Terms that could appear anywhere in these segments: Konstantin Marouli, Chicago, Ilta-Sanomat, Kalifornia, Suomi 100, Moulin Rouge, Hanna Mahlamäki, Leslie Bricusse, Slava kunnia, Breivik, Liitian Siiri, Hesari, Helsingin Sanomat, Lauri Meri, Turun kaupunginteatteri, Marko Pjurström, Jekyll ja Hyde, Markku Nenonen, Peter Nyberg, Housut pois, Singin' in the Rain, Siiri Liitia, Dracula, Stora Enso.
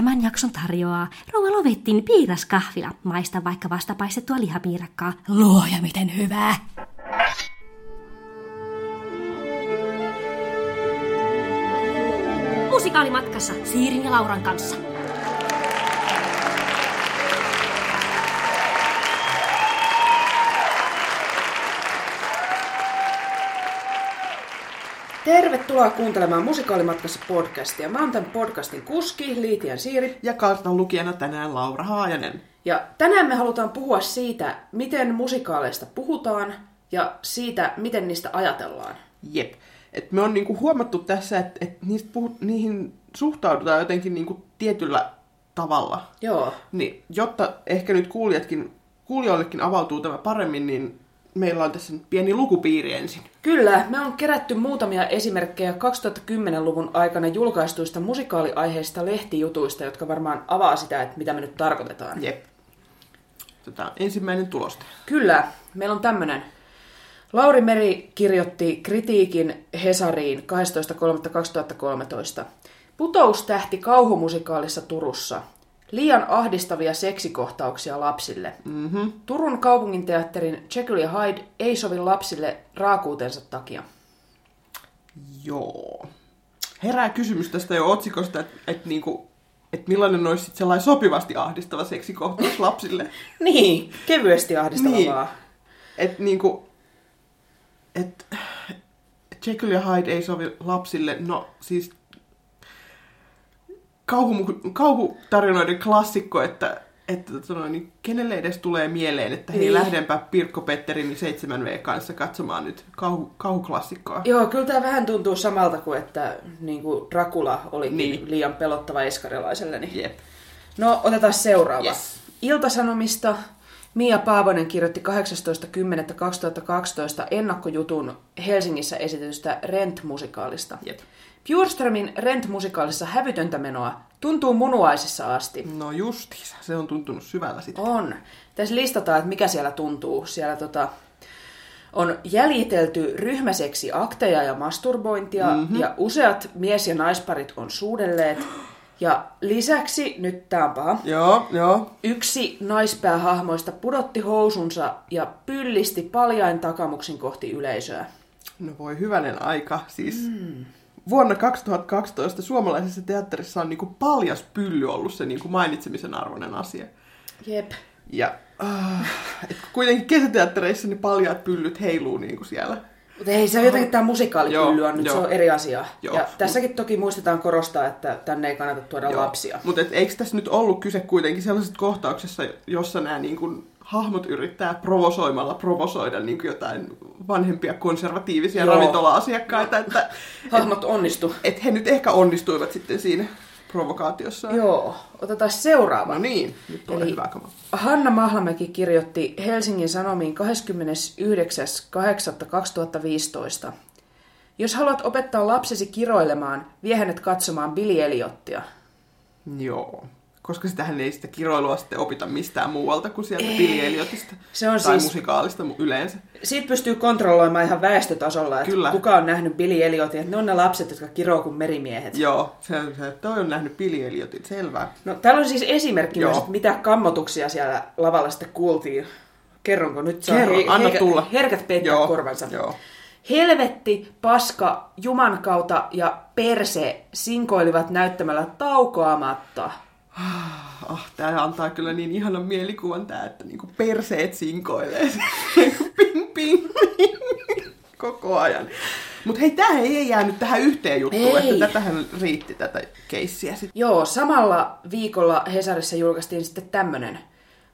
Tämän jakson tarjoaa Rouva Lovettin piiraskahvila. Maista vaikka vastapaistettua lihapiirakkaa. Luoja miten hyvää! Musikaalimatkassa Siirin ja Lauran kanssa. Tervetuloa kuuntelemaan Musikaalimatkassa podcastia. Mä oon tämän podcastin kuski, Liitian Siiri. Ja kartan lukijana tänään Laura Haajanen. Ja tänään me halutaan puhua siitä, miten musikaaleista puhutaan ja siitä, miten niistä ajatellaan. Jep. Et me on niinku huomattu tässä, että niihin suhtaudutaan jotenkin niinku tietyllä tavalla. Joo. Niin, jotta ehkä nyt kuulijoillekin avautuu tämä paremmin, niin meillä on tässä pieni lukupiiri ensin. Kyllä, me on kerätty muutamia esimerkkejä 2010-luvun aikana julkaistuista musikaaliaiheista lehtijutuista, jotka varmaan avaa sitä, että mitä me nyt tarkoitetaan. Jep. Ensimmäinen tuloste. Kyllä, meillä on tämmöinen. Lauri Meri kirjoitti kritiikin Hesariin 12.3.2013. Putous tähti kauhumusikaalissa Turussa. Liian ahdistavia seksikohtauksia lapsille. Mm-hmm. Turun kaupunginteatterin Jekyll ja Hyde ei sovi lapsille raakuutensa takia. Joo. Herää kysymys tästä jo otsikosta, että millainen olisi sitten sellainen sopivasti ahdistava seksikohtaus lapsille. Niin, kevyesti ahdistava niin. Vaan. Että niinku, että Jekyll ja Hyde ei sovi lapsille, no siis kauhutarinoiden klassikko, että kenelle edes tulee mieleen, että hei, lähdenpä Pirkko Petterin 7V kanssa katsomaan nyt kauhuklassikkoa. Joo, kyllä tämä vähän tuntuu samalta kuin, että niin kuin Dracula olikin liian pelottava eskarilaiselle. Niin. Yep. No, otetaan seuraava. Yes. Ilta-Sanomista. Mia Paavonen kirjoitti 18.10.2012 ennakkojutun Helsingissä esitetystä Rent-musikaalista. Yep. Pjurströmin Rent-musikaalissa hävytöntä menoa tuntuu munuaisissa asti. No justiinsa, se on tuntunut syvällä sitten. On. Tässä listataan, että mikä siellä tuntuu. Siellä on jäljitelty ryhmäseksi akteja ja masturbointia, ja useat mies- ja naisparit on suudelleet. Ja lisäksi, nyt tää on paha, joo. Yksi naispäähahmoista pudotti housunsa ja pyllisti paljain takamuksin kohti yleisöä. No voi hyvänen aika, siis vuonna 2012 suomalaisessa teatterissa on niinku paljas pylly ollut se niinku mainitsemisen arvoinen asia. Jep. Ja kuitenkin kesäteattereissa ne paljaat pyllyt heiluu niinku siellä. Mutta ei se on jotenkin tämä musikaalipylly on, nyt se on eri asia. Joo. Ja tässäkin toki muistetaan korostaa, että tänne ei kannata tuoda lapsia. Mutta eikö tässä nyt ollut kyse kuitenkin sellaisesta kohtauksessa, jossa nämä niinku hahmot yrittää provosoimalla provosoida niinku jotain vanhempia konservatiivisia ravintola-asiakkaita? Että, hahmot onnistu. Että he nyt ehkä onnistuivat sitten siinä provokaatiossa. Joo, otetaan seuraava. No niin, nyt on hyvä kama. Hanna Mahlamäki kirjoitti Helsingin Sanomiin 29.8.2015. Jos haluat opettaa lapsesi kiroilemaan, vie hänet katsomaan Billy Elliottia. Joo, koska sitähän ei sitä kiroilua sitten opita mistään muualta kuin sieltä Billy Elliotista tai siis musikaalista yleensä. Siitä pystyy kontrolloimaan ihan väestötasolla, että kuka on nähnyt Billy Elliotin. Että ne on ne lapset, jotka kiroo kuin merimiehet. Joo, se toi on nähnyt Billy Elliotin, selvää. No täällä on siis esimerkki myös, että mitä kammotuksia siellä lavalla sitten kuultiin. Kerronko nyt? Anna tulla. Herkät peittää korvansa. Joo. Helvetti, paska, juman kautta ja perse sinkoilivat näyttämällä taukoamatta. Tämä antaa kyllä niin ihanan mielikuvan tää, että niinku perseet sinkoilee ping, ping, ping, koko ajan. Mutta hei, tämähän ei jäänyt tähän yhteen juttuun, että tätähän riitti tätä keissiä sitten. Joo, samalla viikolla Hesarissa julkaistiin sitten tämmönen.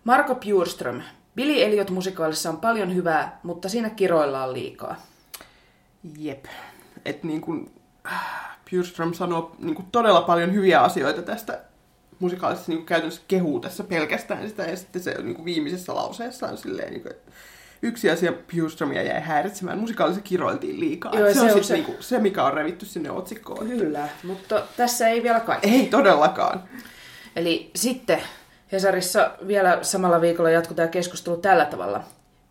Marko Pjurström. Billy Elliot -musikaalissa on paljon hyvää, mutta siinä kiroillaan liikaa. Jep. Että niin kuin Pjurström sanoo niin kuin todella paljon hyviä asioita tästä musikaalisesti niin käytännössä kehuu tässä pelkästään sitä, ja sitten se niin viimeisessä lauseessa on silleen, niin kuin, että yksi asia Pjurströmiä jäi häiritsemään, musikaalissa kiroiltiin liikaa. Joo, se on se. Niin kuin, se, mikä on revitty sinne otsikkoon. Kyllä, että mutta tässä ei vielä kaikki. Ei todellakaan. Eli sitten Hesarissa vielä samalla viikolla jatkuu tämä keskustelu tällä tavalla.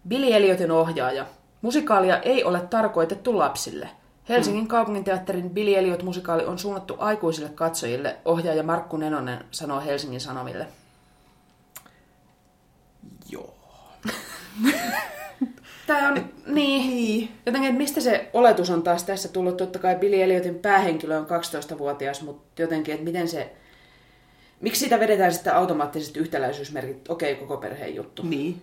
Billy Elliotin ohjaaja. Musikaalia ei ole tarkoitettu lapsille. Helsingin kaupunginteatterin Billy Elliot -musikaali on suunnattu aikuisille katsojille, ohjaaja Markku Nenonen sanoo Helsingin Sanomille. Joo. Tämä on, niin. Jotenkin, että mistä se oletus on taas tässä tullut? Totta kai Billy Elliotin päähenkilö on 12-vuotias, mutta jotenkin, että miten se... Miksi siitä vedetään sitten automaattiset yhtäläisyysmerkit? Okei, koko perheen juttu. Niin.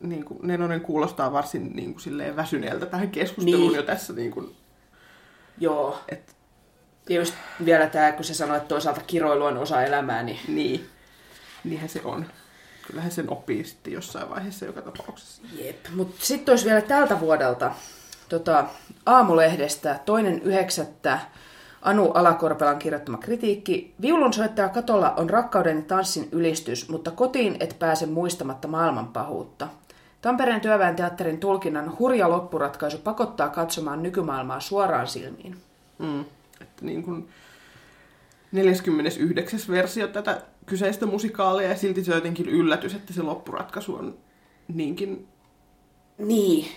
Niin kuin Nenonen kuulostaa varsin niin kuin silleen väsyneeltä tähän keskusteluun niin. Jo tässä. Niin kuin... Joo. Et... Ja just vielä tämä, kun se sanoo, että toisaalta kiroilu on osa elämää, niin... Niin. Niinhän se on. Kyllähän sen oppii sitten jossain vaiheessa joka tapauksessa. Jep, mutta sitten olisi vielä tältä vuodelta Aamulehdestä 2.9. Anu Alakorpelan kirjoittama kritiikki. Viulun soittaja katolla on rakkauden ja tanssin ylistys, mutta kotiin et pääse muistamatta maailman pahuutta. Tampereen työväen teatterin tulkinnan hurja loppuratkaisu pakottaa katsomaan nykymaailmaa suoraan silmiin. Että niin kuin 49. versio tätä kyseistä musikaalia, ja silti se on jotenkin yllätys, että se loppuratkaisu on niinkin... Niin.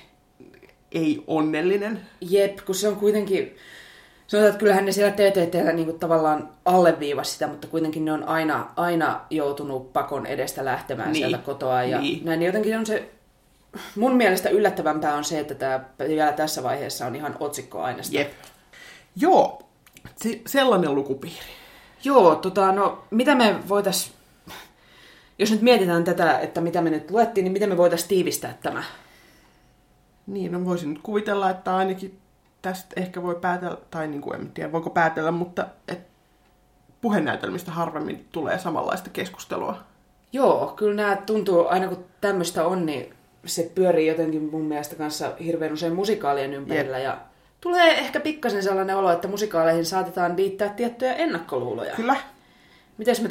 Ei onnellinen. Jep, kun se on kuitenkin... Sanotaan, että kyllähän ne siellä TTT:llä niin tavallaan alleviivasi sitä, mutta kuitenkin ne on aina joutunut pakon edestä lähtemään sieltä kotoa. Ja näin jotenkin on se... Mun mielestä yllättävämpää on se, että tämä vielä tässä vaiheessa on ihan otsikkoainesta. Jep. Joo, sellainen lukupiiri. Joo, mitä me voitais... Jos nyt mietitään tätä, että mitä me nyt luettiin, niin miten me voitais tiivistää tämä? Niin, voisin nyt kuvitella, että ainakin... Tästä ehkä voi päätellä, tai niin kuin en tiedä voiko päätellä, mutta puhenäytelmistä harvemmin tulee samanlaista keskustelua. Joo, kyllä nämä tuntuu, aina kun tämmöistä on, niin se pyörii jotenkin mun mielestä kanssa hirveän usein musikaalien ympärillä. Ja tulee ehkä pikkasen sellainen olo, että musikaaleihin saatetaan liittää tiettyjä ennakkoluuloja. Kyllä. Mites me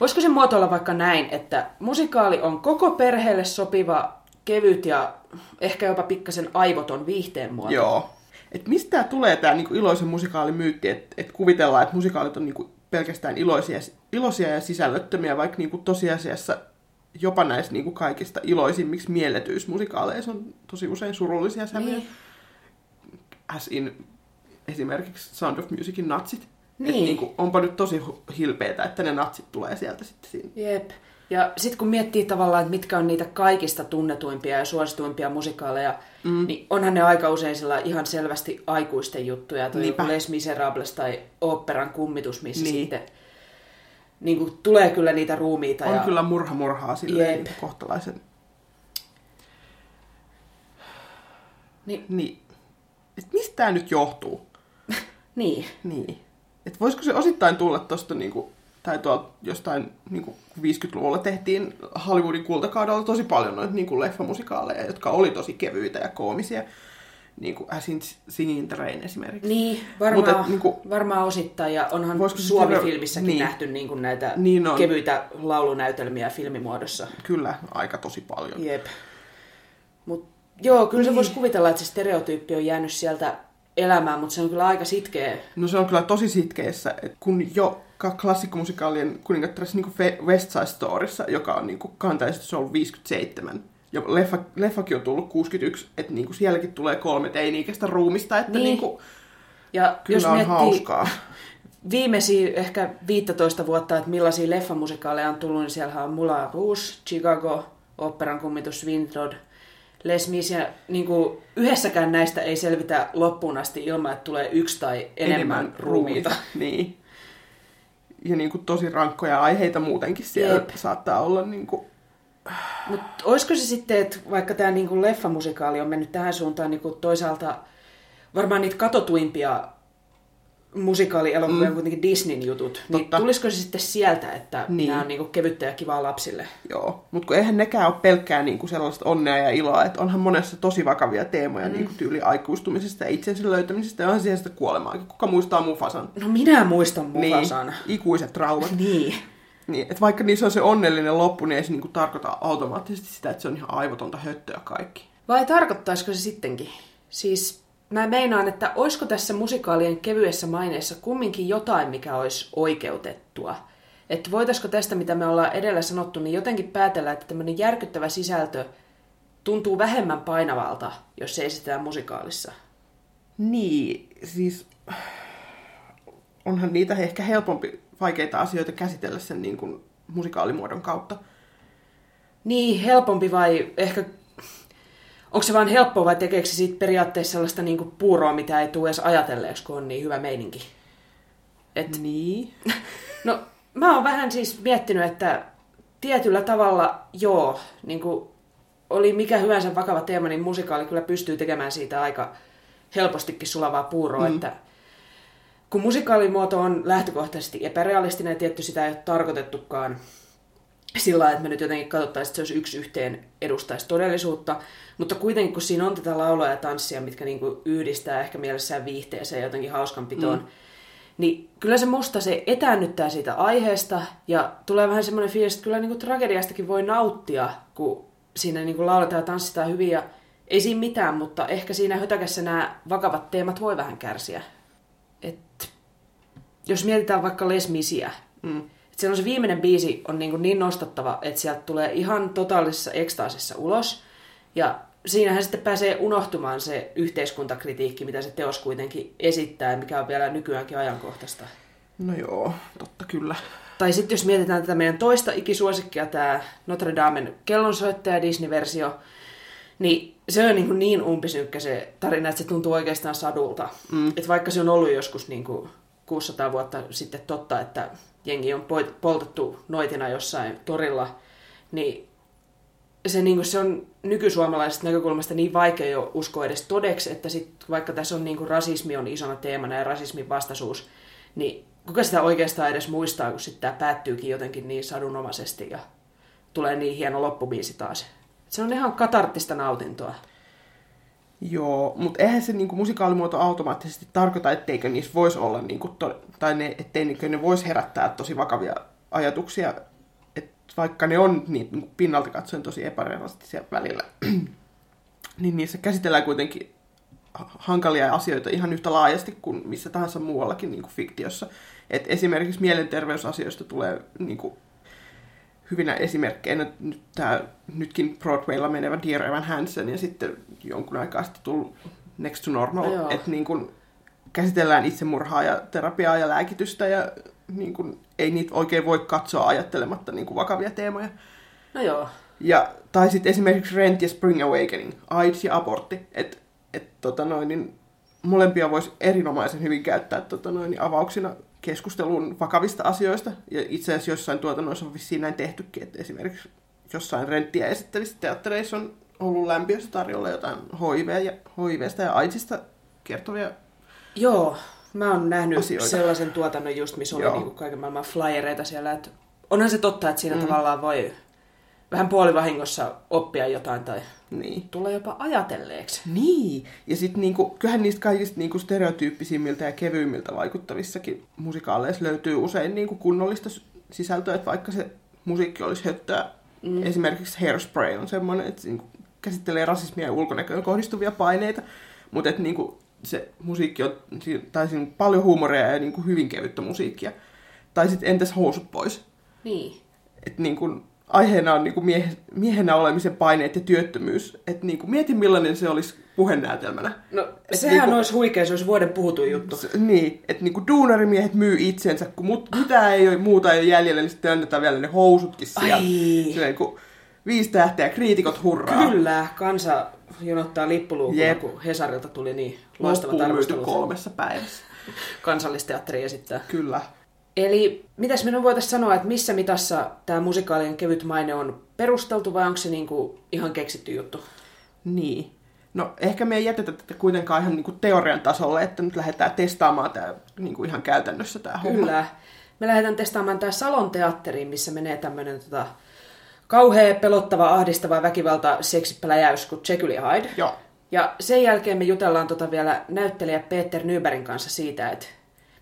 voisiko se muotoilla vaikka näin, että musikaali on koko perheelle sopiva, kevyt ja ehkä jopa pikkasen aivoton viihteen muoto. Joo. Et mistä tulee tämä niinku iloisen musikaalimyytti, että kuvitellaan, että musikaalit on niinku pelkästään iloisia ja sisällöttömiä, vaikka niinku tosiasiassa jopa näissä niinku kaikista iloisimmiksi mielletyysmusikaaleissa on tosi usein surullisia sävyjä. Niin. As in esimerkiksi Sound of Musicin natsit. Niin. Et niinku, onpa nyt tosi hilpeetä, että ne natsit tulee sieltä sitten siinä. Jep. Ja sitten kun miettii tavallaan, että mitkä on niitä kaikista tunnetuimpia ja suosituimpia musikaaleja, niin onhan ne aika usein ihan selvästi aikuisten juttuja. Toi Les Misérables tai oopperan kummitus, missä sitten niin kuin, tulee kyllä niitä ruumiita. On ja... kyllä murhaa silleen kohtalaisen. Niin. Et mistä tämä nyt johtuu? Niin. Et voisiko se osittain tulla tuosta... Niinku... Tai tuolta jostain niin 50-luvulla tehtiin Hollywoodin kultakaudella tosi paljon noita niin leffamusikaaleja, jotka oli tosi kevyitä ja koomisia. Niin kuin Singin' in the Rain esimerkiksi. Niin, varmaan osittain. Ja onhan Suomi-filmissäkin nähty niin näitä kevyitä laulunäytelmiä filmimuodossa. Kyllä, aika tosi paljon. Jep. Mut, joo, kyllä se voisi kuvitella, että se stereotyyppi on jäänyt sieltä elämään, mutta se on kyllä aika sitkeä. No se on kyllä tosi sitkeessä, että kun jo... klassikkomusikaalien kuningattares niin kuin West Side Storyssa, joka on niin kuin kantaisesti se on 57. Ja leffakin on tullut 61, että niin kuin sielläkin tulee 3 teini-ikäistä ruumista, että niin kuin, ja kyllä jos on hauskaa. Viimeisiä ehkä 15 vuotta, että millaisia leffamusikaaleja on tullut, niin siellähän on Moulin Rouge, Chicago, oopperan kummitus, Vindrod, Les Misérables. Niin kuin yhdessäkään näistä ei selvitä loppuun asti ilman, että tulee yksi tai enemmän ruumiita. Niin. Ja niin kuin tosi rankkoja aiheita muutenkin siellä saattaa olla. Niin kuin... Mutta olisiko se sitten, että vaikka tämä niin kuin leffamusikaali on mennyt tähän suuntaan, niin kuin toisaalta varmaan niitä katotuimpia musikaalielokuvia on kuitenkin Disneyn jutut, niin tulisiko se sitten sieltä, että nämä on niin kuin kevyttä ja kivaa lapsille? Joo, mutta kun eihän nekään ole pelkkää niin kuin sellaista onnea ja iloa, että onhan monessa tosi vakavia teemoja niin kuin tyyli aikuistumisesta ja itsensä löytämisestä ja onhan siihen sitä kuolemaakin. Kuka muistaa Mufasan? No minä muistan Mufasan. Niin, ikuiset traumat. Niin, että vaikka niissä on se onnellinen loppu, niin ei se niin kuin tarkoita automaattisesti sitä, että se on ihan aivotonta höttöä kaikki. Vai tarkoittaisiko se sittenkin? Siis... Mä meinaan, että olisiko tässä musikaalien kevyessä maineessa kumminkin jotain, mikä olisi oikeutettua. Että voitaisiko tästä, mitä me ollaan edellä sanottu, niin jotenkin päätellä, että tämmöinen järkyttävä sisältö tuntuu vähemmän painavalta, jos se esitetään musikaalissa. Niin, siis onhan niitä ehkä helpompi vaikeita asioita käsitellä sen niin kuin musikaalimuodon kautta. Niin, helpompi vai ehkä... Onko se vaan helppoa vai tekeekö se siitä periaatteessa sellaista niin kuin puuroa, mitä ei tule edes ajatelleeksi, kun on niin hyvä meininki? Et... Niin. No, mä oon vähän siis miettinyt, että tietyllä tavalla joo, niin kuin oli mikä hyvänsä vakava teema, niin musikaali kyllä pystyy tekemään siitä aika helpostikin sulavaa puuroa, että kun musikaalimuoto on lähtökohtaisesti epärealistinen ja tietty sitä ei ole tarkoitettukaan sillä lailla, että me nyt jotenkin katsottaisiin, että se olisi yksi yhteen edustaisi todellisuutta, mutta kuitenkin kun siinä on tätä laulua ja tanssia, mitkä niin kuin yhdistää ehkä mielessään viihteeseen ja jotenkin hauskanpitoon, niin kyllä se musta se etäännyttää siitä aiheesta ja tulee vähän semmoinen fiilis, että kyllä niin kuin tragediastakin voi nauttia, kun siinä niin kuin lauletaan ja tanssitaan hyvin ja ei siinä mitään, mutta ehkä siinä hötäkässä nämä vakavat teemat voi vähän kärsiä. Et, jos mietitään vaikka Les Misiä, että se viimeinen biisi on niin nostattava, että sieltä tulee ihan totaalisessa ekstaasissa ulos. Ja siinähän sitten pääsee unohtumaan se yhteiskuntakritiikki, mitä se teos kuitenkin esittää, mikä on vielä nykyäänkin ajankohtaista. No joo, totta kyllä. Tai sitten jos mietitään tätä meidän toista ikisuosikkia, tämä Notre Damen kellonsoittaja Disney-versio, niin se on niin umpisynkkä se tarina, että se tuntuu oikeastaan sadulta. Että vaikka se on ollut joskus 600 vuotta sitten totta, että jengi on poltettu noitina jossain torilla, niin se, se on nykysuomalaisesta näkökulmasta niin vaikea jo uskoa edes todeksi, että sit, vaikka tässä on rasismi on isona teemana ja rasismin vastaisuus, niin kuka sitä oikeastaan edes muistaa, kun sitten tämä päättyykin jotenkin niin sadunomaisesti ja tulee niin hieno loppubiisi taas. Se on ihan katarttista nautintoa. Joo, mutta eihän se musikaalimuoto automaattisesti tarkoita, etteikö niissä voisi olla, etteikö ne voisi herättää tosi vakavia ajatuksia, vaikka ne on niin pinnalta katsoen tosi epärealistisia välillä, niin niissä käsitellään kuitenkin hankalia asioita ihan yhtä laajasti kuin missä tahansa muuallakin fiktiossa. Et esimerkiksi mielenterveysasioista tulee hyvinä esimerkkeinä tämä nytkin Broadwaylla menevä Dear Evan Hansen ja sitten jonkun aikaa sitten tullut Next to Normal, että käsitellään itsemurhaa ja terapiaa ja lääkitystä ja ei niitä oikein voi katsoa ajattelematta vakavia teemoja. No joo. Ja, tai sitten esimerkiksi Rent ja Spring Awakening, AIDS ja abortti, että niin molempia voisi erinomaisen hyvin käyttää avauksina keskustelun vakavista asioista, ja itse asiassa jossain tuotannoissa on vissiin näin tehtykin, että esimerkiksi jossain Renttiä esittävissä teattereissa on ollut lämpiössä tarjolla jotain HIVstä ja AIDSista kertovia. Joo, mä oon nähnyt asioita. Sellaisen tuotannon just, missä oli kaiken maailman flyereita siellä, että onhan se totta, että siinä tavallaan voi vähän puolivahingossa oppia jotain tai tulla jopa ajatelleeksi. Niin, ja sitten kyllähän niistä kaikista stereotyyppisimmiltä ja kevyimmiltä vaikuttavissakin musikaaleissa löytyy usein kunnollista sisältöä, että vaikka se musiikki olisi höttöä. Esimerkiksi Hairspray on semmoinen, että se käsittelee rasismia ja ulkonäköön kohdistuvia paineita, mutta että se musiikki on paljon huumoria ja hyvin kevyttä musiikkia. Tai sitten entäs Housut pois? Niin. Että aiheena on miehenä olemisen paineet ja työttömyys. Että mietin, millainen se olisi puhenäytelmänä. No, sehän olisi huikea, se olisi vuoden puhutuin juttu. Niin, että duunarimiehet myy itsensä, kun mitään ei ole, muuta ei ole jäljellä, niin sitten annetaan vielä ne housutkin sieltä. Silleen, 5 tähteä, kriitikot hurraa. Kyllä, kansa jonottaa lippuluukulla, kun Hesarilta tuli niin loistava tarkastelu. 3 päivässä. Kansallisteatteri esittää. Kyllä. Eli mitäs minun voitaisiin sanoa, että missä mitassa tämä musikaalinen kevyt maine on perusteltu, vai onko se ihan keksitty juttu? Niin. No ehkä me ei jätetä tätä kuitenkaan ihan teorian tasolle, että nyt lähdetään testaamaan tämä, ihan käytännössä tämä homma. Kyllä. Me lähdetään testaamaan tämä Salon teatteriin, missä menee tämmöinen kauhea, pelottava, ahdistava väkivalta seksipläjäys kuin Jekyll ja Hyde. Joo. Ja sen jälkeen me jutellaan vielä näyttelijä Peter Nybergin kanssa siitä, että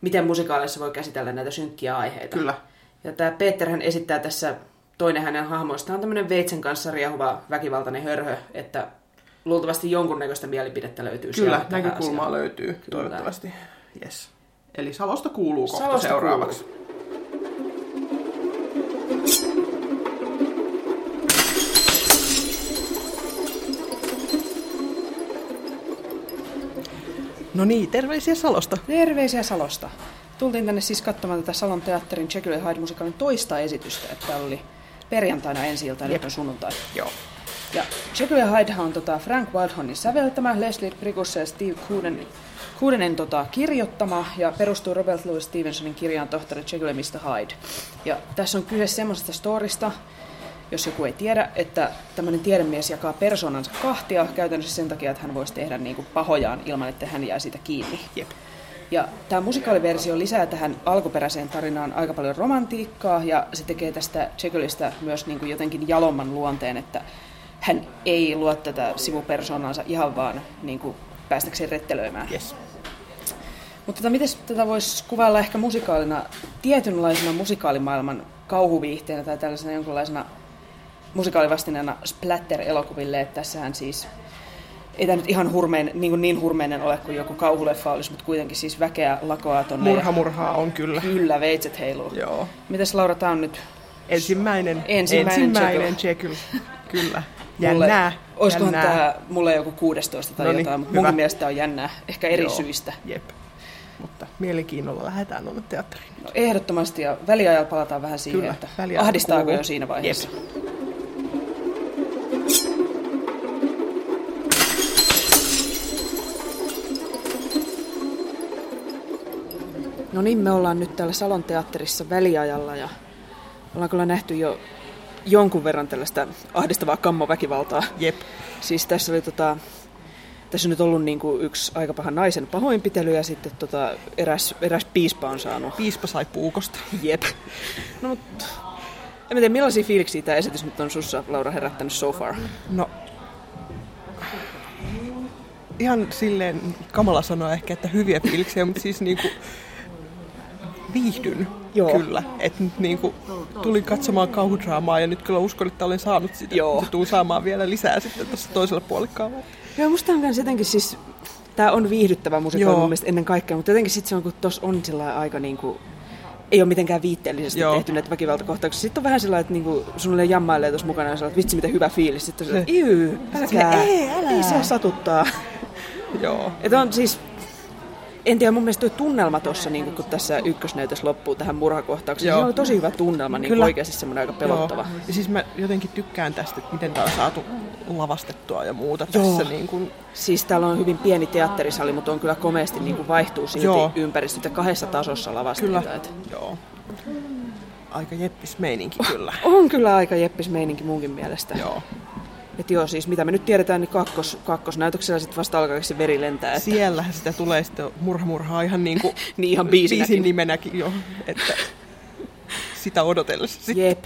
miten musikaalissa voi käsitellä näitä synkkiä aiheita. Kyllä. Ja tämä Peter hän esittää tässä, toinen hänen hahmoistaan on tämmöinen veitsen kanssa riehuva väkivaltainen hörhö, että luultavasti jonkunnäköistä mielipidettä löytyy. Kyllä, siellä. Kyllä, näkökulmaa asiaa löytyy, kyllä, toivottavasti. Yes. Eli Salosta kuuluu kohta Salosta seuraavaksi. Kuuluu. No niin, terveisiä Salosta. Terveisiä Salosta. Tultiin tänne siis katsomaan tätä Salon teatterin Jekyll ja Hyde -musikaalin toista esitystä. Että täällä oli perjantaina ensi-ilta, nyt on sunnuntai. Joo. Ja Jekyll ja Hyde on Frank Wildhornin säveltämä, Leslie Bricusse ja Steve Coodenin kirjoittama ja perustuu Robert Louis Stevensonin kirjaan Tohtori Jekyll ja Mr. Hyde. Ja tässä on kyse semmoisesta storista, jos joku ei tiedä, että tämmöinen tiedemies jakaa persoonansa kahtia käytännössä sen takia, että hän voisi tehdä niin kuin pahojaan ilman, että hän jää siitä kiinni. Jep. Ja tämä musikaaliversio lisää tähän alkuperäiseen tarinaan aika paljon romantiikkaa ja se tekee tästä Jekyllistä myös niin kuin jotenkin jalomman luonteen, että hän ei luo tätä sivupersoonansa ihan vaan niin kuin päästäkseen rettelöimään. Yes. Mutta miten tätä voisi kuvailla ehkä musikaalina, tietynlaisena musikaalimaailman kauhuviihteenä tai tällaisena jonkinlaisena musikaalivastineena splatter-elokuville, että tässähän siis ei tämä nyt ihan niin hurmeinen ole kuin joku kauhuleffa olisi, mutta kuitenkin siis väkeä lakoaa tuonne. Murhaa on kyllä. Kyllä, veitset heiluu. Joo. Mites Laura, tämä on nyt? Ensimmäinen Jekyll. Kyllä. Jännää. Olisikohan tämä mulle joku 16 tai jotain, mutta mun mielestä on jännää. Ehkä eri syistä. Jep. Mutta mielenkiinnolla lähdetään tuonne teatteriin. No, ehdottomasti ja väliajalla palataan vähän siihen, kyllä, että ahdistaako jo siinä vaiheessa. Jep. No niin, me ollaan nyt täällä Salon teatterissa väliajalla ja ollaan kyllä nähty jo jonkun verran tällaista ahdistavaa kammoväkivaltaa. Jep. Siis tässä oli tässä on nyt ollut niinku yksi aika paha naisen pahoinpitely ja sitten eräs piispa on saanut. Piispa sai puukosta. Jep. No mutta en tiedä, millaisia fiiliksiä tämä esitys nyt on sussa, Laura, herättänyt so far? No ihan silleen kamala sanoa ehkä, että hyviä fiiliksiä, mutta siis niinku viihdyn. Joo. Kyllä. Että nyt niinku tulin katsomaan kauhudraamaa ja nyt kyllä uskon, että olen saanut sitä. Joo. Tuun saamaan vielä lisää sitten tuossa toisella puolikkaalla. Joo, musta on myös jotenkin siis, tää on viihdyttävä musikaali mun mielestä ennen kaikkea, mutta jotenkin sit se on, kun tossa on sellainen aika niinku, ei ole mitenkään viitteellisesti tehty näitä väkivaltakohtauksia. Sitten on vähän sellainen, että niinku sulle jammailee tuossa mukana ja sellainen, että vitsi mitä hyvä fiilis. Sitten on sellainen, älä. Ei saa satuttaa. Joo. Että on siis, en tiedä, mun mielestä tuo tunnelma tuossa, niin kun tässä ykkösnäytössä loppuu tähän murhakohtaukseen, se on tosi hyvä tunnelma, niin oikeasti semmoinen aika pelottava. Joo. Ja siis mä jotenkin tykkään tästä, että miten tää on saatu lavastettua ja muuta tässä. Niin kun siis täällä on hyvin pieni teatterisali, mutta on kyllä komeasti niin kun vaihtuu silti ympäristötä kahdessa tasossa lavasteita. Kyllä. Joo. Aika jeppis meininki kyllä. On kyllä aika jeppis meininki munkin mielestä. Joo. Että joo, siis mitä me nyt tiedetään, niin kakkosnäytöksellä sitten vasta alkaa se veri lentää. Että siellähän sitä tulee sitten murhaa ihan niin kuin niin ihan biisin nimenäkin jo, että sitä odotellessa sitten. Jep.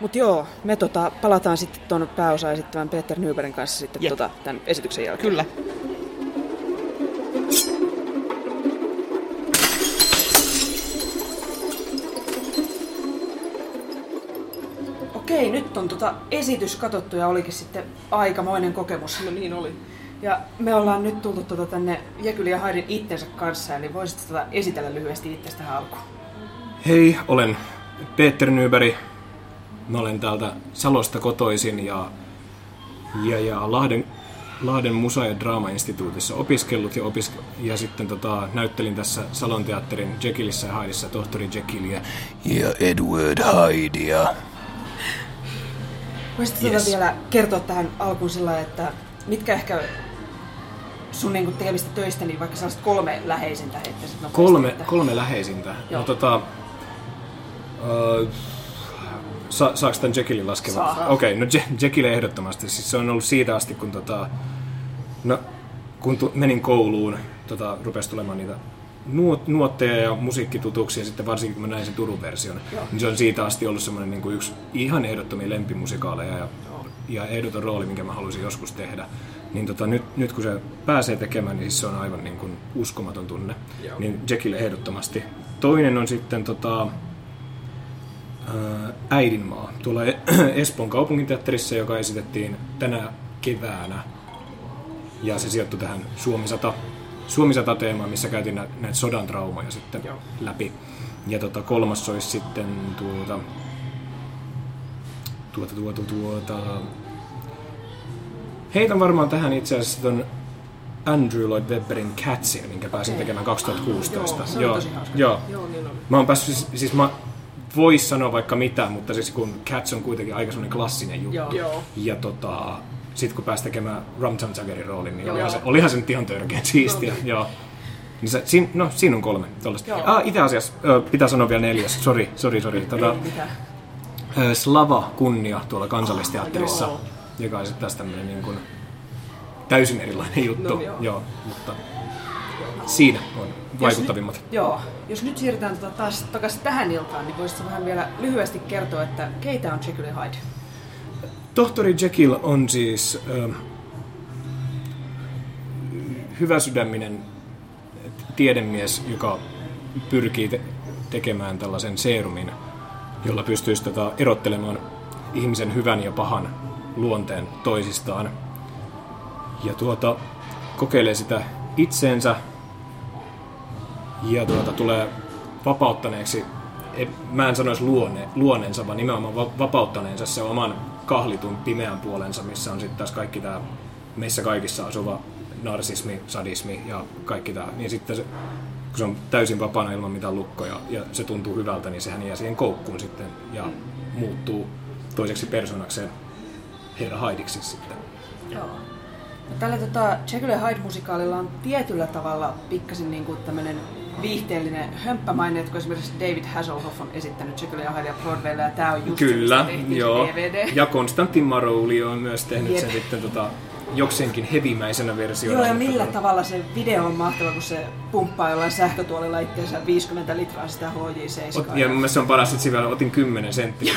Mut joo, me palataan sitten tuon pääosaa esittävän Peter Nybergin kanssa sitten tämän esityksen jälkeen. Kyllä. Okei, nyt on esitys katsottu ja olikin sitten aikamoinen kokemus. No niin oli. Ja me ollaan nyt tultu tänne Jekyll ja Hyden itsensä kanssa, eli voisitko esitellä lyhyesti itsestä tähän alkuun? Hei, olen Peter Nyberg. Mä olen täältä Salosta kotoisin ja Lahden Musa- ja Draama-instituutissa opiskellut ja sitten näyttelin tässä Salon teatterin Jekyllissä ja Hydessa tohtori Jekylliä ja Edward Hydea. Voisitko vielä kertoa tähän alkuun sillä tavalla, että mitkä ehkä sun niin tekemistä töistä, niin vaikka sellaiset kolme läheisintä? Että kolme läheisintä? Joo. No saaks tämän Jekyllin laskemaan? Saa. Okei, no Jekyll ehdottomasti. Siis se on ollut siitä asti, kun menin kouluun, rupesi tulemaan niitä nuotteja ja musiikkitutuksia, sitten varsinkin kun mä näin sen Turun version, niin se on siitä asti ollut semmoinen niin kuin yksi ihan ehdottomia lempimusikaaleja ja ehdoton rooli, minkä mä haluaisin joskus tehdä. Niin nyt kun se pääsee tekemään, niin siis se on aivan niin kuin uskomaton tunne. Joo. Niin Jekyll ehdottomasti. Toinen on sitten Äidinmaa tuolla Espoon kaupunginteatterissa, joka esitettiin tänä keväänä ja se sijoittui tähän Suomi 100 -teemaa, missä käytiin näitä sodan traumoja sitten läpi. Ja kolmas olisi sitten heitän varmaan tähän itse asiassa Andrew Lloyd Webberin Catsia, minkä pääsin tekemään 2016. Joo, niin oli. Mä oon päässyt, siis mä vois sanoa vaikka mitään, mutta siis kun Cats on kuitenkin aika sellainen klassinen juttu. Joo. Ja sit kun pääsi tekemään Rum Tum Tuggerin roolin, niin olihan se nyt ihan törkeä siistiä. Joo. Niin siinä on 3 tollaista. Itse asiassa pitää sanoa vielä 4. Sori. Slava Kunnia tuolla Kansallisteatterissa, joka on sitten taas tämmöinen niin kuin täysin erilainen juttu. Joo, mutta siinä on vaikuttavimmat. Jos nyt siirrytään taas takaisin tähän iltaan, niin voisitko vähän vielä lyhyesti kertoa, että keitä on Jekyll ja Hyde? Tohtori Jekyll on siis hyväsydäminen tiedemies, joka pyrkii tekemään tällaisen seerumin, jolla pystyisi erottelemaan ihmisen hyvän ja pahan luonteen toisistaan. Ja kokeilee sitä itseensä ja tulee vapauttaneeksi, mä en sanoisi luonneensa, vaan nimenomaan vapauttaneensa se oman kahlitun pimeän puolensa, missä on sitten taas kaikki tämä meissä kaikissa asuva narsismi, sadismi ja kaikki tämä. Niin sitten se, kun se on täysin vapaana ilman mitään lukkoja ja se tuntuu hyvältä, niin sehän jää siihen koukkuun sitten ja muuttuu toiseksi persoonakseen herra Hydiksi sitten. Joo. Tällä Jekyll ja Hyde-musikaalilla on tietyllä tavalla pikkasen niin kuin tämmöinen viihteellinen hömppämainen, kun esimerkiksi David Hasselhoff on esittänyt Jekyll ja Hydea Broadwaylla, ja tämä on just se DVD. Ja Konstantin Marouli on myös tehnyt sen sitten jokseenkin hevimäisenä versiona. Joo, ja millä tavalla se video on mahtava, kun se pumppaa jollain sähkötuolilla itseensä 50 litraa sitä HJ7. Ja mun mielestä se on paras, että siinä otin 10 senttiä.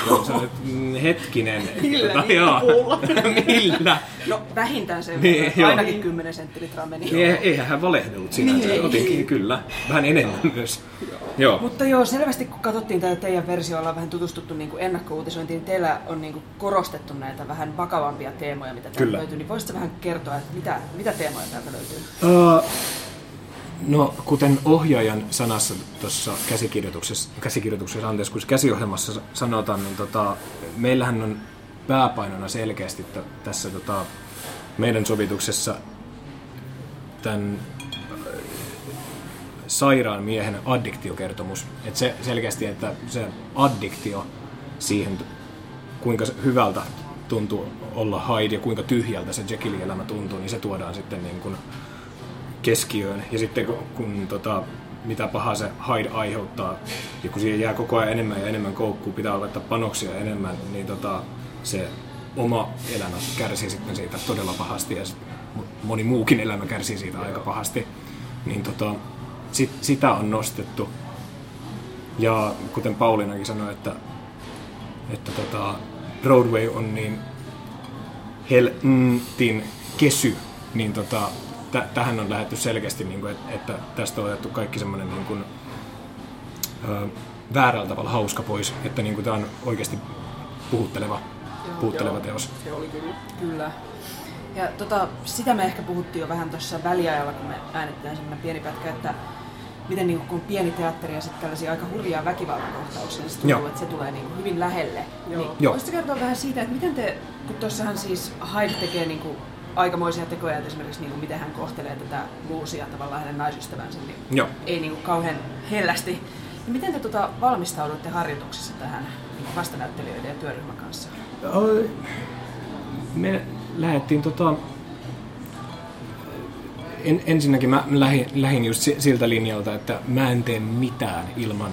Hetkinen. Millä niitä puulla? Millä? No vähintään se, ainakin 10 senttilitraa meni. Eihän hän valehdellut sinänsä, otinkin kyllä. Vähän enemmän myös. Joo. Mutta selvästi kun katsottiin tätä teidän versiota, ollaan vähän tutustuttu niin ennakko-uutisointiin, niin teillä on niin korostettu näitä vähän vakavampia teemoja, mitä täältä löytyy. Niin voisitko vähän kertoa, että mitä teemoja täältä löytyy? Kuten ohjaajan sanassa tuossa käsiohjelmassa sanotaan, niin meillähän on pääpainona selkeästi tässä meidän sovituksessa tämän sairaan miehen addiktiokertomus. Että se selkeästi, että se addiktio siihen, kuinka hyvältä tuntuu olla Hyde ja kuinka tyhjältä se Jekyllin elämä tuntuu, niin se tuodaan sitten niin kuin keskiöön. Ja sitten kun mitä pahaa se Hyde aiheuttaa, ja kun siihen jää koko ajan enemmän ja enemmän koukkuun, pitää laittaa panoksia enemmän, niin se oma elämä kärsii sitten siitä todella pahasti, ja moni muukin elämä kärsii siitä aika pahasti. Niin sitä on nostettu. Ja kuten Pauliinakin sanoi, että Broadway on niin heltin kesy, niin tähän on lähdetty selkeästi, niin kuin, että tästä on otettu kaikki semmoinen niin kuin, väärällä tavalla hauska pois, että niin kuin, tämä on oikeasti puhutteleva teos. Se oli kyllä. Ja sitä me ehkä puhuttiin jo vähän tuossa väliajalla, kun me äänitetään semmoinen pieni pätkä, että miten niin kun pieni teatteri ja sitten tällaisia aika hurjaa väkivaltakohtauksia, niin tuntuu, että se tulee niin hyvin lähelle. Niin, voisitko kertoa vähän siitä, että miten kun tuossahan siis Hyde tekee niin kuin aikamoisia tekoja, että esimerkiksi niin kuin miten hän kohtelee tätä Luusia, tavallaan hänen naisystävänsä, niin ei niin kuin kauhean hellästi. Ja miten te valmistaudutte harjoituksessa tähän niin vastanäyttelijöiden ja työryhmän kanssa? Me lähdettiin ensinnäkin mä lähdin just siltä linjalta, että mä en tee mitään ilman,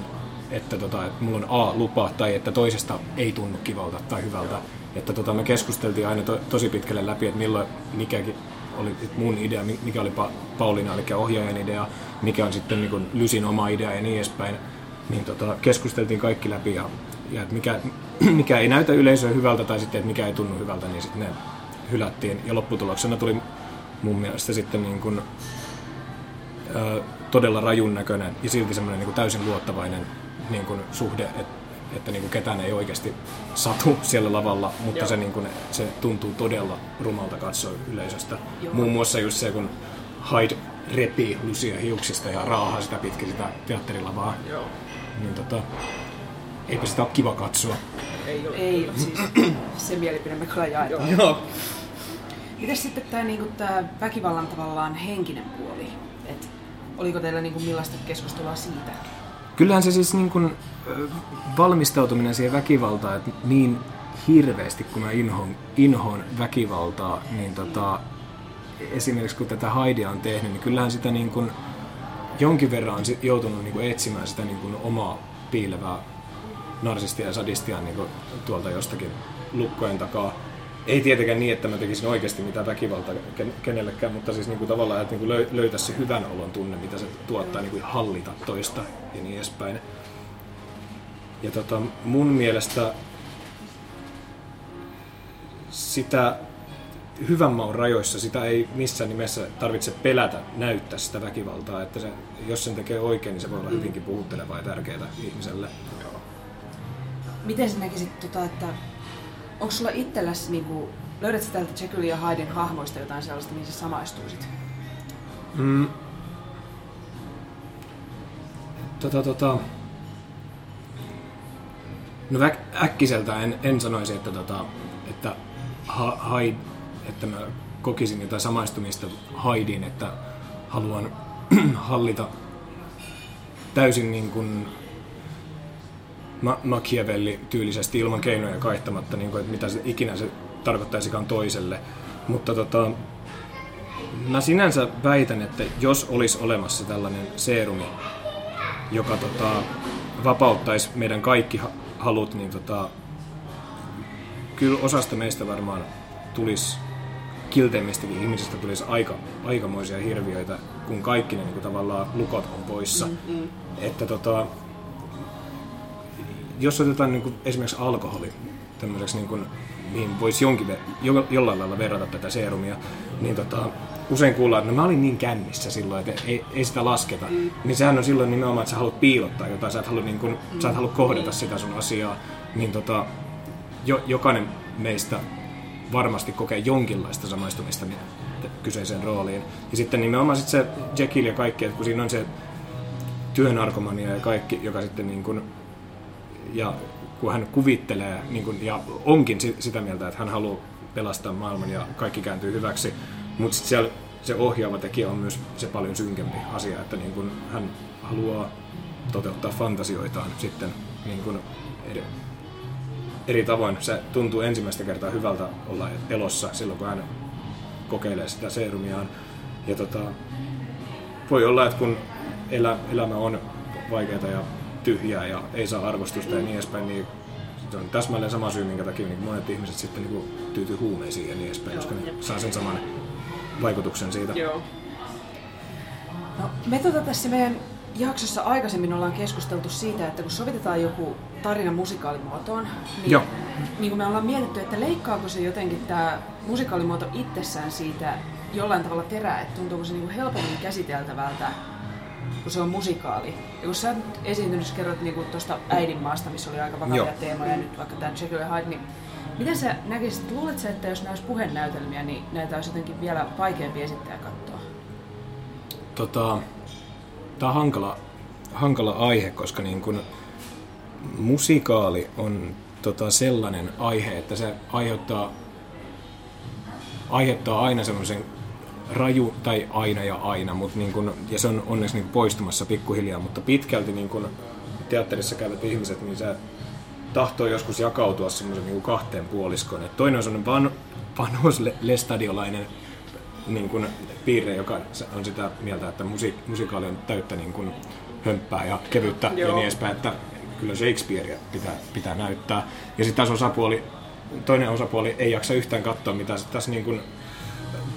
että mulla on A-lupa tai että toisesta ei tunnu kivalta tai hyvältä. Että me keskusteltiin aina tosi pitkälle läpi, että milloin mikäkin oli mun idea, mikä oli Pauliina, eli ohjaajan idea, mikä on sitten niin kuin Lysin oma idea ja niin edespäin. Niin keskusteltiin kaikki läpi ja että mikä ei näytä yleisöä hyvältä tai sitten että mikä ei tunnu hyvältä, niin sitten ne hylättiin. Ja lopputuloksena tuli mun mielestä sitten niin kuin, todella rajun näköinen ja silti semmoinen niin kuin täysin luottavainen niin kuin suhde, että niin kuin ketään ei oikeasti satu siellä lavalla, mutta se, niin kuin, se tuntuu todella rumalta katsoa yleisöstä. Muun muassa just se, kun Hyde repii Lucia hiuksista ja raahaa sitä pitkin sitä teatterilavaa, niin eipä sitä ole kiva katsoa. Ei ole siis se mielipide me kyllä jaetaan. Mites sitten tämä niinku, väkivallan tavallaan henkinen puoli? Et oliko teillä niinku, millaista keskustelua siitä? Kyllähän se siis niin kun, valmistautuminen siihen väkivaltaan, että niin hirveästi kun mä inhoon väkivaltaa, niin esimerkiksi kun tätä Haidia on tehnyt, niin kyllähän sitä niin kun, jonkin verran on joutunut niin kun, etsimään sitä niin kun, omaa piilevää narsistia ja sadistia niin kun, tuolta jostakin lukkojen takaa. Ei tietenkään niin, että mä tekisin oikeasti mitään väkivaltaa kenellekään, mutta siis niinku tavallaan, että niinku löytää se hyvän olon tunne, mitä se tuottaa, niinku hallita toista ja niin edespäin. Ja mun mielestä sitä hyvän maun rajoissa, sitä ei missään nimessä tarvitse pelätä näyttää sitä väkivaltaa, että se, jos sen tekee oikein, niin se voi olla hyvinkin puhuttelevaa ja tärkeää ihmiselle. Miten sä näkisit, että onko sulla itselläsi, niinku, löydät sä täältä Jekyll ja Hyden hahmoista jotain sellaista, mihin sä samaistuisit? No äkkiseltä en sanoisi, että Hyde, että mä kokisin jotain samaistumista Hydeen, että haluan hallita täysin niin kuin Machiavelli tyylisesti ilman keinoja kaihtamatta, niin kuin, että mitä se, ikinä se tarkoittaisikaan toiselle. Mutta mä sinänsä väitän, että jos olisi olemassa tällainen seerumi, joka vapauttaisi meidän kaikki halut, niin kyllä osasta meistä varmaan tulisi, kilteimmistäkin ihmisistä tulisi aikamoisia hirviöitä, kun kaikki ne niin tavallaan lukot on poissa. Että jos otetaan niin kuin esimerkiksi alkoholi tämmöiseksi, niin kuin, mihin voisi jollain lailla verrata tätä seerumia, niin usein kuullaan, että mä olin niin kännissä silloin, että ei sitä lasketa. Niin sehän on silloin nimenomaan, että sä haluat piilottaa jotain, sä et halua, niin kuin, sä et halua kohdata sitä sun asiaa. Niin jokainen meistä varmasti kokee jonkinlaista samaistumista kyseiseen rooliin. Ja sitten nimenomaan sit se Jekyll ja kaikki, että kun siinä on se työnarkomania ja kaikki, joka sitten niin kuin, ja kun hän kuvittelee niin kun, ja onkin sitä mieltä, että hän haluaa pelastaa maailman ja kaikki kääntyy hyväksi, mutta sitten siellä se ohjaava tekijä on myös se paljon synkempi asia, että niin kun, hän haluaa toteuttaa fantasioitaan sitten niin kun, eri tavoin. Se tuntuu ensimmäistä kertaa hyvältä olla elossa silloin, kun hän kokeilee sitä seerumiaan. Ja voi olla, että kun elämä on vaikeaa ja tyhjää ja ei saa arvostusta ja niin edespäin, niin se on täsmälleen sama syy, minkä takia niin monet ihmiset sitten niin tyytyy huumeisiin ja niin edespäin, koska ne saa sen saman vaikutuksen siitä. Joo. No, me tässä meidän jaksossa aikaisemmin ollaan keskusteltu siitä, että kun sovitetaan joku tarina musikaalimuotoon, niin, niin me ollaan mietitty, että leikkaako se jotenkin tämä musikaalimuoto itsessään siitä jollain tavalla terää, että tuntuuko se niin helpommin käsiteltävältä, kun se on musikaali. Ja kun sä esiintynyt kerrot niin tuosta äidinmaasta, missä oli aika vakavia teemoja, ja nyt vaikka tämä Jekyll ja Hyde, niin miten sä näkisit, luuletko, että jos nämä olisi puhenäytelmiä, niin näitä olisi jotenkin vielä vaikeampi esittää katsoa? Tämä on hankala aihe, koska niin kun musikaali on sellainen aihe, että se aiheuttaa aina semmoisen raju, tai aina, mutta niin kun, ja se on onneksi niin poistumassa pikkuhiljaa, mutta pitkälti niin kun teatterissa käyvät ihmiset, niin se tahtoo joskus jakautua semmoisen niin kahteen puoliskoon. Et toinen on semmoinen vanhoslestadiolainen niin kun piirre, joka on sitä mieltä, että musikaali on täyttä niin kun hömppää ja kevyttä ja niin edespäin, että kyllä Shakespearea pitää näyttää. Ja sitten taas toinen osapuoli ei jaksa yhtään katsoa, mitä se tässä niin kun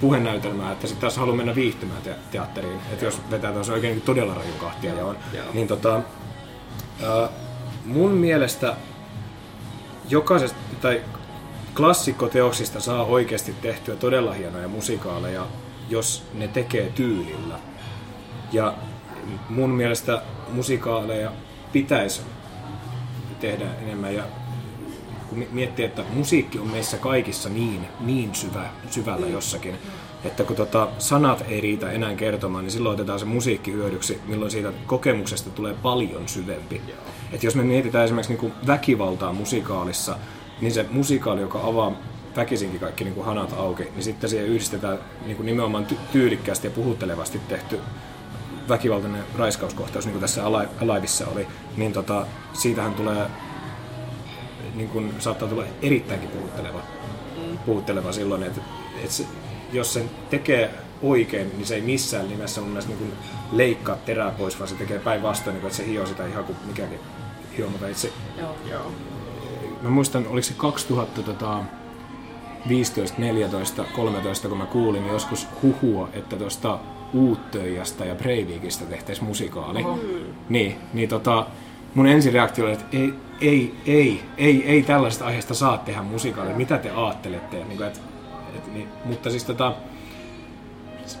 puhenäytelmää, että sitten taas haluaa mennä viihtymään teatteriin, että jos vetää taas oikein todella rajun kahtia ja on, niin mun mielestä jokaisesta tai klassikkoteoksista saa oikeasti tehtyä todella hienoja musikaaleja, jos ne tekee tyylillä. Ja mun mielestä musikaaleja pitäisi tehdä enemmän ja kun miettii, että musiikki on meissä kaikissa niin syvällä jossakin, että kun sanat ei riitä enää kertomaan, niin silloin otetaan se musiikki hyödyksi, milloin siitä kokemuksesta tulee paljon syvempi. Et jos me mietitään esimerkiksi niin kuin väkivaltaa musikaalissa, niin se musikaali, joka avaa väkisinkin kaikki niin kuin hanat auki, niin sitten siihen yhdistetään niin kuin nimenomaan tyylikkäästi ja puhuttelevasti tehty väkivaltainen raiskauskohtaus, niin kuin tässä Alaivissa oli, niin siitähän tulee, niin kuin, saattaa tulla erittäinkin puhutteleva silloin, että se, jos sen tekee oikein, niin se ei missään nimessä mun mielestä niin leikkaa terää pois, vaan se tekee päinvastoin, niin että se hioo sitä ihan kuin mikäkin hiomata itse. Joo. Mä muistan, oliko se 2015, 14, 13, kun mä kuulin niin joskus huhua, että tuosta Uuttöijästä ja Breivikistä tehtäisiin musikaali. Oho. Niin, mun ensireaktio oli, että ei tällaisesta aiheesta saa tehdä musikaalia. Mitä te aattelette? Mutta siis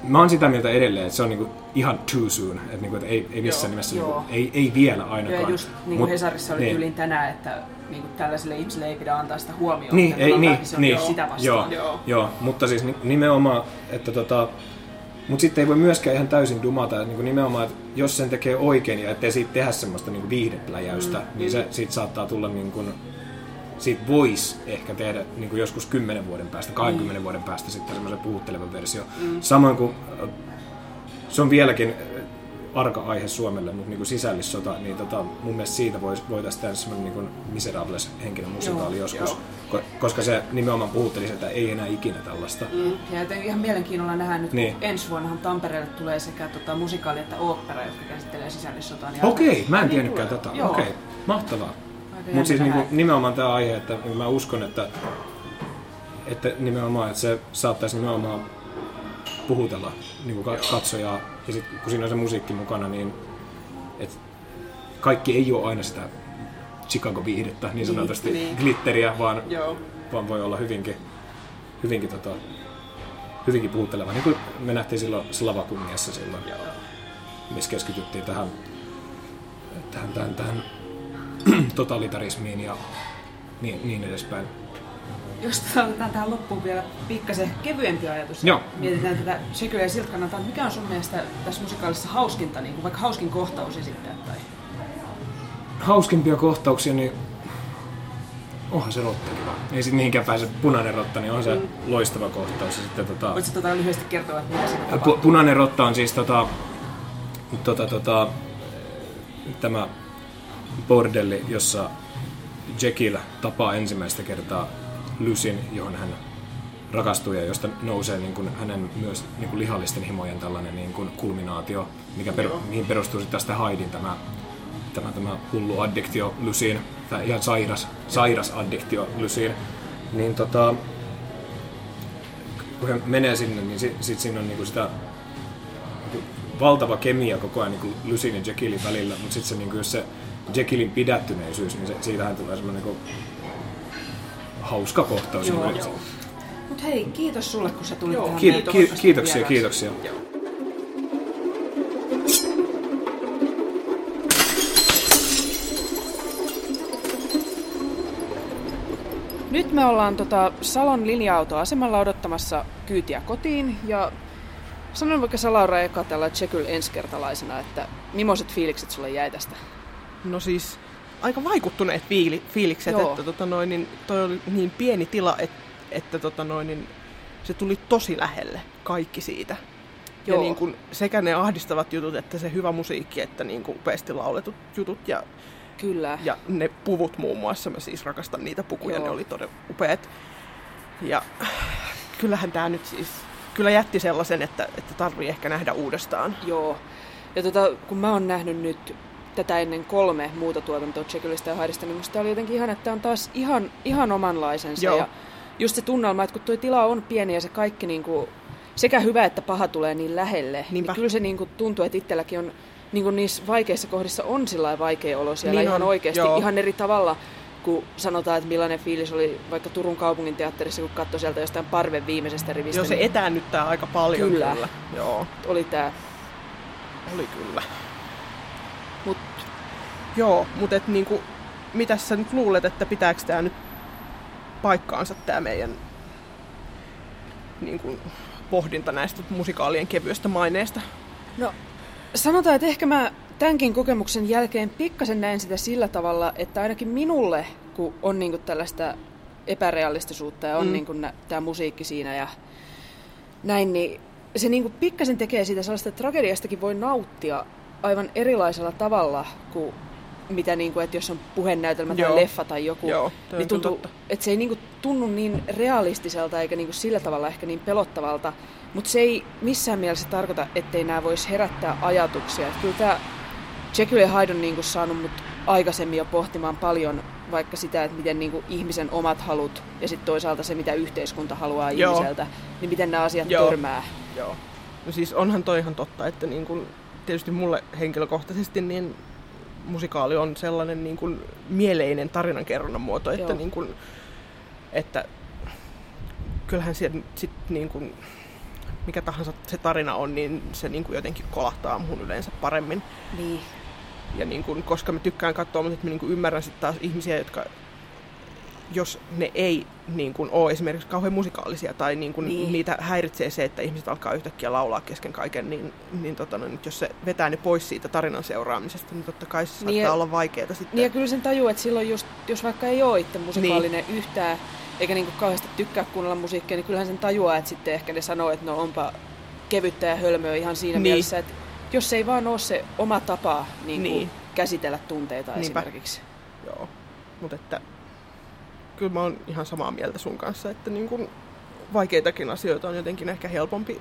mä oon sitä mieltä edelleen, että se on niinku ihan too soon, että niinku, et ei missään nimessä, niinku, ei vielä ainakaan. Ja just niin kuin Hesarissa oli yli tänään, että niinku, tällaisille ihmisille ei pidä antaa sitä huomiota, sitä vastaan. Joo, mutta siis nimenomaan, että mutta sitten ei voi myöskään ihan täysin dumata, että niinku nimenomaan, että jos sen tekee oikein ja ettei siitä tehdä semmoista niinku viihdepläjäystä, niin se siitä saattaa tulla niinku, siitä voisi ehkä tehdä niin joskus 10 vuoden päästä, 20 vuoden päästä sitten semmoisen puhuttelevan versio. Samoin kuin se on vieläkin arka aihe Suomelle, mutta niin sisällissota, niin mun mielestä siitä voitaisiin tehdä semmoinen niin Miserables-henkinen musikaali joskus, koska se nimenomaan puhutteli, että ei enää ikinä tällaista. Ja ihan mielenkiinnolla nähdään nyt, kun ensi vuonnahan Tampereelle tulee sekä musikaali että ooppera, jotka käsittelee sisällissotaan. Okei, mä en tiennytkään tätä. Okei, mahtavaa. Mutta siis niinku, nimenomaan tämä aihe, että mä uskon, että nimenomaan, että se saattaisi nimenomaan puhutella niinku katsojaa. Ja sit, kun siinä on se musiikki mukana, niin et kaikki ei ole aina sitä Chicago-viihdettä, niin sanotusti glitteriä, vaan voi olla hyvinkin puhutteleva. Niin kuin me nähtiin silloin Slavakunniassa silloin, missä keskityttiin tähän totalitarismiin ja niin edespäin. Jos otetaan tähän loppuun vielä pikkasen kevyempi ajatus. Joo. Mietitään tätä Jekyll ja siltä kannalta, mikä on sun mielestä tässä musikaalissa hauskinta, niin kuin vaikka hauskin kohtaus esittää? Tai... Hauskimpia kohtauksia, niin onhan se rottakiva. Ei sit mihinkään pääse punainen rotta, niin on se loistava kohtaus. Voitko lyhyesti kertoa, että mitä siitä tapahtuu? Punainen rotta on siis tämä bordelli, jossa Jekyll tapaa ensimmäistä kertaa Lucyn, johon hän rakastuu ja josta nousee niin kuin hänen myös niin kuin lihallisten himojen tällainen niin kuin kulminaatio, mihin perustuu sitten tästä Hydin tämä hullu addiktio Lucyn, tai ihan sairas addiktio Lucyn. Niin kun hän menee sinne, niin sitten siinä on niin kuin sitä valtava kemia koko ajan niin kuin Lucyn ja Jekyllin välillä, mutta sitten se, niin kuin, jos se Jekyllin pidättyneisyys, niin siitähän tulee semmoinen niin hauska kohtaus. Mut hei, kiitos sulle, kun sä tulit tähän meidän toisesta Kiitoksia. Nyt me ollaan Salon linja-autoasemalla odottamassa kyytiä kotiin ja sanon vaikka sä, Laura, eka tällä Jekyll ensikertalaisena, että millaiset fiilikset sulle jäi tästä? No siis aika vaikuttuneet fiilikset, että niin toi oli niin pieni tila, että niin se tuli tosi lähelle kaikki siitä. Joo. Ja niin kun sekä ne ahdistavat jutut, että se hyvä musiikki, että niin kun upeasti lauletut jutut ja, kyllä. Ja ne puvut muun muassa, mä siis rakastan niitä pukuja, ne oli todella upeat. Ja kyllähän tää nyt siis, kyllä jätti sellaisen, että tarvii ehkä nähdä uudestaan. Joo, ja kun mä oon nähnyt nyt tätä ennen 3 muuta tuotantoa Jekyllistä ja Hydesta, niin musta oli jotenkin ihan, että on taas ihan omanlaisensa. Ja just se tunnelma, että kun tuo tila on pieni ja se kaikki niinku, sekä hyvä että paha tulee niin lähelle, niin kyllä se niinku tuntuu, että itselläkin on niinku niissä vaikeissa kohdissa on sillain vaikea olo siellä niin ihan on, oikeasti, ihan eri tavalla, kun sanotaan, että millainen fiilis oli vaikka Turun kaupunginteatterissa, kun katsoi sieltä jostain parven viimeisestä rivistä. Joo, se niin etäännyttää aika paljon. Kyllä. Joo. Oli tää. Oli kyllä. Mutta et niinku, mitäs sä nyt luulet, että pitääkö tää nyt paikkaansa tää meidän niinku, pohdinta näistä musikaalien kevyistä maineista? No sanotaan, että ehkä mä tämänkin kokemuksen jälkeen pikkasen näen sitä sillä tavalla, että ainakin minulle, kun on niinku tällaista epärealistisuutta ja on niin kuin tämä musiikki siinä ja näin, niin se niin kuin pikkasen tekee siitä sellaista, että tragediastakin voi nauttia aivan erilaisella tavalla kuin mitä niin kuin, että jos on puhenäytelmä tai leffa tai joku, niin tuntuu, että se ei niin kuin tunnu niin realistiselta eikä niin kuin sillä tavalla ehkä niin pelottavalta, mutta se ei missään mielessä tarkoita, ettei nämä voisi herättää ajatuksia. Että kyllä tämä Jekyll ja Hyde on niin kuin saanut mut aikaisemmin jo pohtimaan paljon vaikka sitä, että miten niin kuin ihmisen omat halut ja sitten toisaalta se, mitä yhteiskunta haluaa ihmiseltä, niin miten nämä asiat törmää. Joo. No siis onhan toi ihan totta, että niin kuin, tietysti mulle henkilökohtaisesti niin musikaali on sellainen niin kuin mieleinen tarinankerronnan muoto, että, niin kuin, että kyllähän siellä sit niin kuin, mikä tahansa se tarina on, niin se niin kuin jotenkin kolahtaa muhun yleensä paremmin. Niin. Ja niin kuin, koska mä tykkään katsoa, mutta mä niin kuin ymmärrän sitten taas ihmisiä, jotka jos ne ei niin kuin ole esimerkiksi kauhean musikaalisia tai niin kuin niitä häiritsee se, että ihmiset alkaa yhtäkkiä laulaa kesken kaiken, niin nyt jos se vetää ne pois siitä tarinan seuraamisesta, niin totta kai se saattaa olla vaikeaa sitten. Niin ja kyllä sen tajuu, että silloin just, jos vaikka ei ole itse musikaalinen yhtään, eikä niin kuin kauheasti tykkää kuunnella musiikkia, niin kyllähän sen tajuaa, että sitten ehkä ne sanoo, että no onpa kevyttä ja hölmöä ihan siinä mielessä, että jos ei vaan ole se oma tapa niin kuin käsitellä tunteita esimerkiksi. Joo, mutta että kyllä mä oon ihan samaa mieltä sun kanssa, että niin kun vaikeitakin asioita on jotenkin ehkä helpompi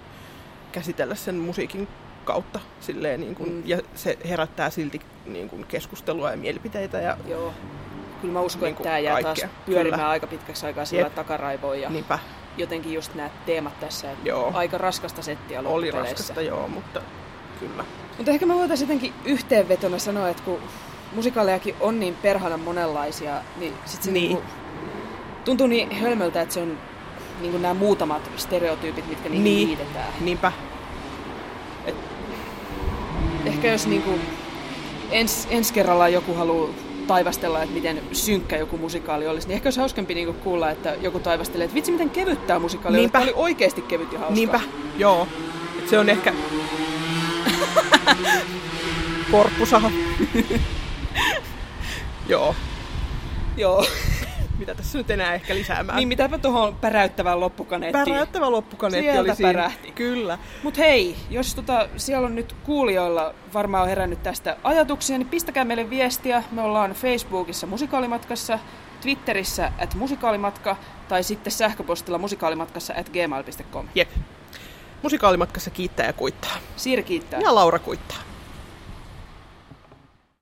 käsitellä sen musiikin kautta. Silleen niin kun, ja se herättää silti niin kun keskustelua ja mielipiteitä. Ja joo, kyllä mä uskon, niin että tää jää kaikkea taas pyörimään aika pitkäksi aikaa sillä takaraivoon. Ja jotenkin just nämä teemat tässä. Aika raskasta settiä loppupeleissä. Oli raskasta, mutta kyllä. Mutta ehkä mä voitaisiin jotenkin yhteenvetona sanoa, että kun musikaalejakin on niin perhana monenlaisia, niin sit se niin tuntuu niin hölmöltä, että se on niin nämä muutamat stereotyypit, mitkä niihin liitetään. Niinpä. Ehkä jos niin kuin ensi kerralla joku haluaa taivastella, että miten synkkä joku musikaali olisi, niin ehkä olisi hauskempi niin kuulla, että joku taivastelee, että vitsi miten kevyttää musikaali, että oli oikeasti kevyt ja hauska. Niinpä, joo. Et se on ehkä korppusaha. Joo. Mitä tässä nyt enää ehkä lisäämään. Niin, mitäpä tuohon päräyttävään loppukaneettiin. Päräyttävä loppukaneetti sieltä oli siinä. Pärähti. Kyllä. Mut hei, jos siellä on nyt kuulijoilla varmaan herännyt tästä ajatuksia, niin pistäkää meille viestiä. Me ollaan Facebookissa Musikaalimatkassa, Twitterissä @musikaalimatka tai sitten sähköpostilla musikaalimatkassa@gmail.com. Jep. Musikaalimatkassa kiittää ja kuittaa. Siiri kiittää. Ja Laura kuittaa.